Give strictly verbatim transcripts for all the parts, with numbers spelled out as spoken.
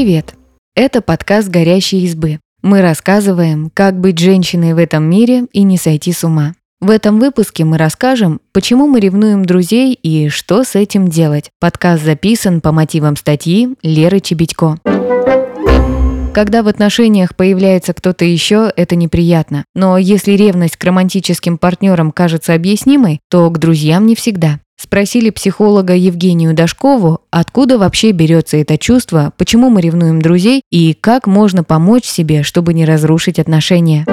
Привет! Это подкаст «Горящие избы». Мы рассказываем, как быть женщиной в этом мире и не сойти с ума. В этом выпуске мы расскажем, почему мы ревнуем друзей и что с этим делать. Подкаст записан по мотивам статьи Леры Чебидько. Когда в отношениях появляется кто-то еще, это неприятно. Но если ревность к романтическим партнерам кажется объяснимой, то к друзьям не всегда. Спросили психолога Евгению Дашкову, откуда вообще берется это чувство, почему мы ревнуем друзей и как можно помочь себе, чтобы не разрушить отношения.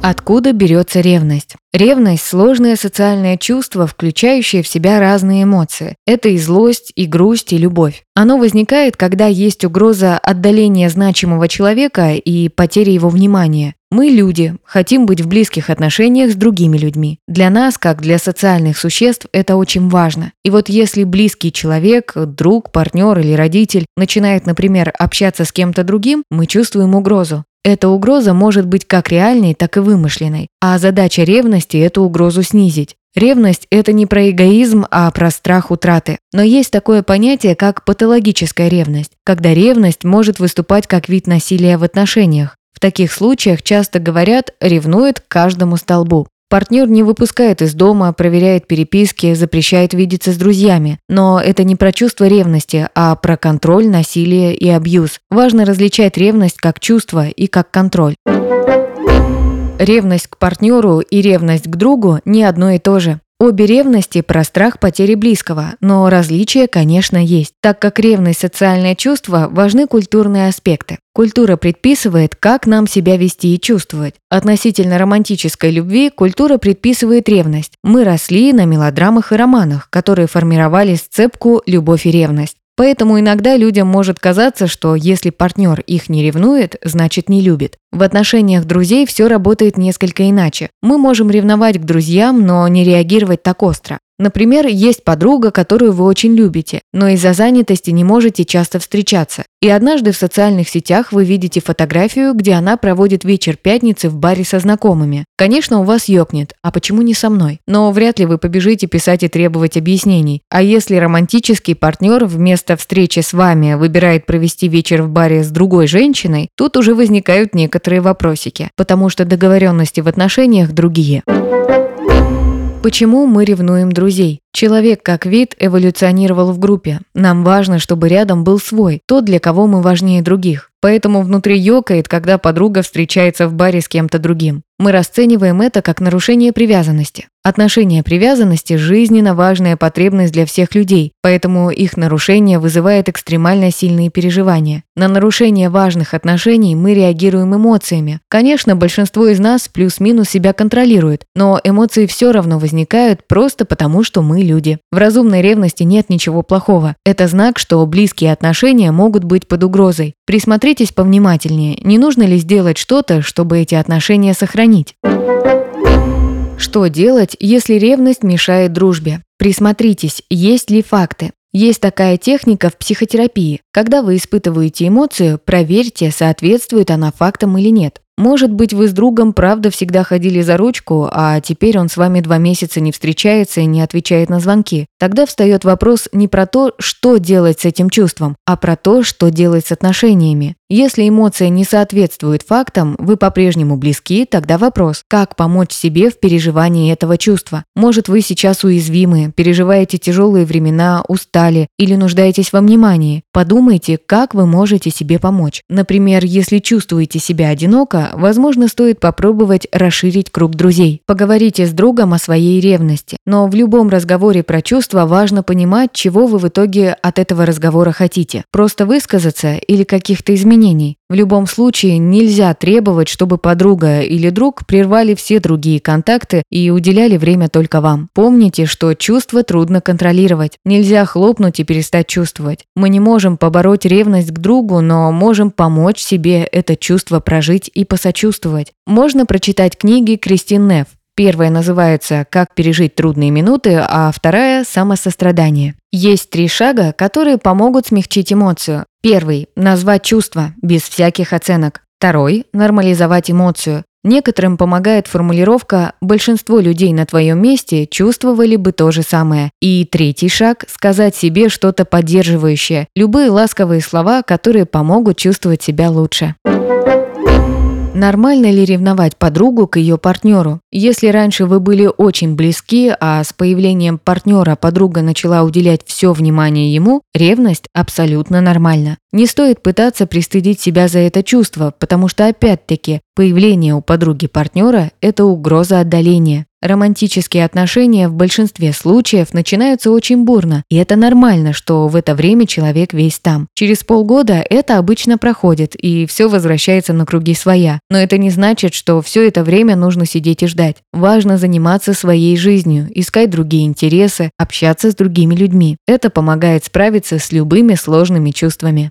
Откуда берется ревность? Ревность – сложное социальное чувство, включающее в себя разные эмоции. Это и злость, и грусть, и любовь. Оно возникает, когда есть угроза отдаления значимого человека и потери его внимания. Мы, люди, хотим быть в близких отношениях с другими людьми. Для нас, как для социальных существ, это очень важно. И вот если близкий человек, друг, партнер или родитель начинает, например, общаться с кем-то другим, мы чувствуем угрозу. Эта угроза может быть как реальной, так и вымышленной, а задача ревности – эту угрозу снизить. Ревность – это не про эгоизм, а про страх утраты. Но есть такое понятие, как патологическая ревность, когда ревность может выступать как вид насилия в отношениях. В таких случаях часто говорят «ревнует к каждому столбу». Партнер не выпускает из дома, проверяет переписки, запрещает видеться с друзьями. Но это не про чувство ревности, а про контроль, насилие и абьюз. Важно различать ревность как чувство и как контроль. Ревность к партнеру и ревность к другу не одно и то же. Обе ревности про страх потери близкого, но различия, конечно, есть. Так как ревность – социальное чувство, важны культурные аспекты. Культура предписывает, как нам себя вести и чувствовать. Относительно романтической любви культура предписывает ревность. Мы росли на мелодрамах и романах, которые формировали сцепку «любовь и ревность». Поэтому иногда людям может казаться, что если партнер их не ревнует, значит не любит. В отношениях друзей все работает несколько иначе. Мы можем ревновать к друзьям, но не реагировать так остро. Например, есть подруга, которую вы очень любите, но из-за занятости не можете часто встречаться. И однажды в социальных сетях вы видите фотографию, где она проводит вечер пятницы в баре со знакомыми. Конечно, у вас ёкнет, а почему не со мной? Но вряд ли вы побежите писать и требовать объяснений. А если романтический партнер вместо встречи с вами выбирает провести вечер в баре с другой женщиной, тут уже возникают некоторые вопросики, потому что договоренности в отношениях другие. Почему мы ревнуем друзей? Человек как вид эволюционировал в группе. Нам важно, чтобы рядом был свой, тот, для кого мы важнее других. Поэтому внутри ёкает, когда подруга встречается в баре с кем-то другим. Мы расцениваем это как нарушение привязанности. Отношение привязанности – жизненно важная потребность для всех людей, поэтому их нарушение вызывает экстремально сильные переживания. На нарушение важных отношений мы реагируем эмоциями. Конечно, большинство из нас плюс-минус себя контролирует, но эмоции все равно возникают просто потому, что мы люди. В разумной ревности нет ничего плохого. Это знак, что близкие отношения могут быть под угрозой. Присмотритесь повнимательнее, не нужно ли сделать что-то, чтобы эти отношения сохранить. Что делать, если ревность мешает дружбе? Присмотритесь, есть ли факты. Есть такая техника в психотерапии. Когда вы испытываете эмоцию, проверьте, соответствует она фактам или нет. Может быть, вы с другом правда всегда ходили за ручку, а теперь он с вами два месяца не встречается и не отвечает на звонки. Тогда встает вопрос не про то, что делать с этим чувством, а про то, что делать с отношениями. Если эмоция не соответствует фактам, вы по-прежнему близки, тогда вопрос, как помочь себе в переживании этого чувства. Может, вы сейчас уязвимы, переживаете тяжелые времена, устали или нуждаетесь во внимании. Подумайте, как вы можете себе помочь. Например, если чувствуете себя одиноко, возможно, стоит попробовать расширить круг друзей. Поговорите с другом о своей ревности. Но в любом разговоре про чувства важно понимать, чего вы в итоге от этого разговора хотите. Просто высказаться или каких-то изменений. В любом случае нельзя требовать, чтобы подруга или друг прервали все другие контакты и уделяли время только вам. Помните, что чувства трудно контролировать. Нельзя хлопнуть и перестать чувствовать. Мы не можем побороть ревность к другу, но можем помочь себе это чувство прожить и посочувствовать. Можно прочитать книги Кристин Неф. Первая называется «Как пережить трудные минуты», а вторая «Самосострадание». Есть три шага, которые помогут смягчить эмоцию. Первый – назвать чувство без всяких оценок. Второй – нормализовать эмоцию. Некоторым помогает формулировка «большинство людей на твоем месте чувствовали бы то же самое». И третий шаг – сказать себе что-то поддерживающее, любые ласковые слова, которые помогут чувствовать себя лучше. Нормально ли ревновать подругу к ее партнеру? Если раньше вы были очень близки, а с появлением партнера подруга начала уделять все внимание ему, ревность абсолютно нормальна. Не стоит пытаться пристыдить себя за это чувство, потому что опять-таки появление у подруги партнера – это угроза отдаления. Романтические отношения в большинстве случаев начинаются очень бурно, и это нормально, что в это время человек весь там. Через полгода это обычно проходит, и все возвращается на круги своя. Но это не значит, что все это время нужно сидеть и ждать. Важно заниматься своей жизнью, искать другие интересы, общаться с другими людьми. Это помогает справиться с любыми сложными чувствами.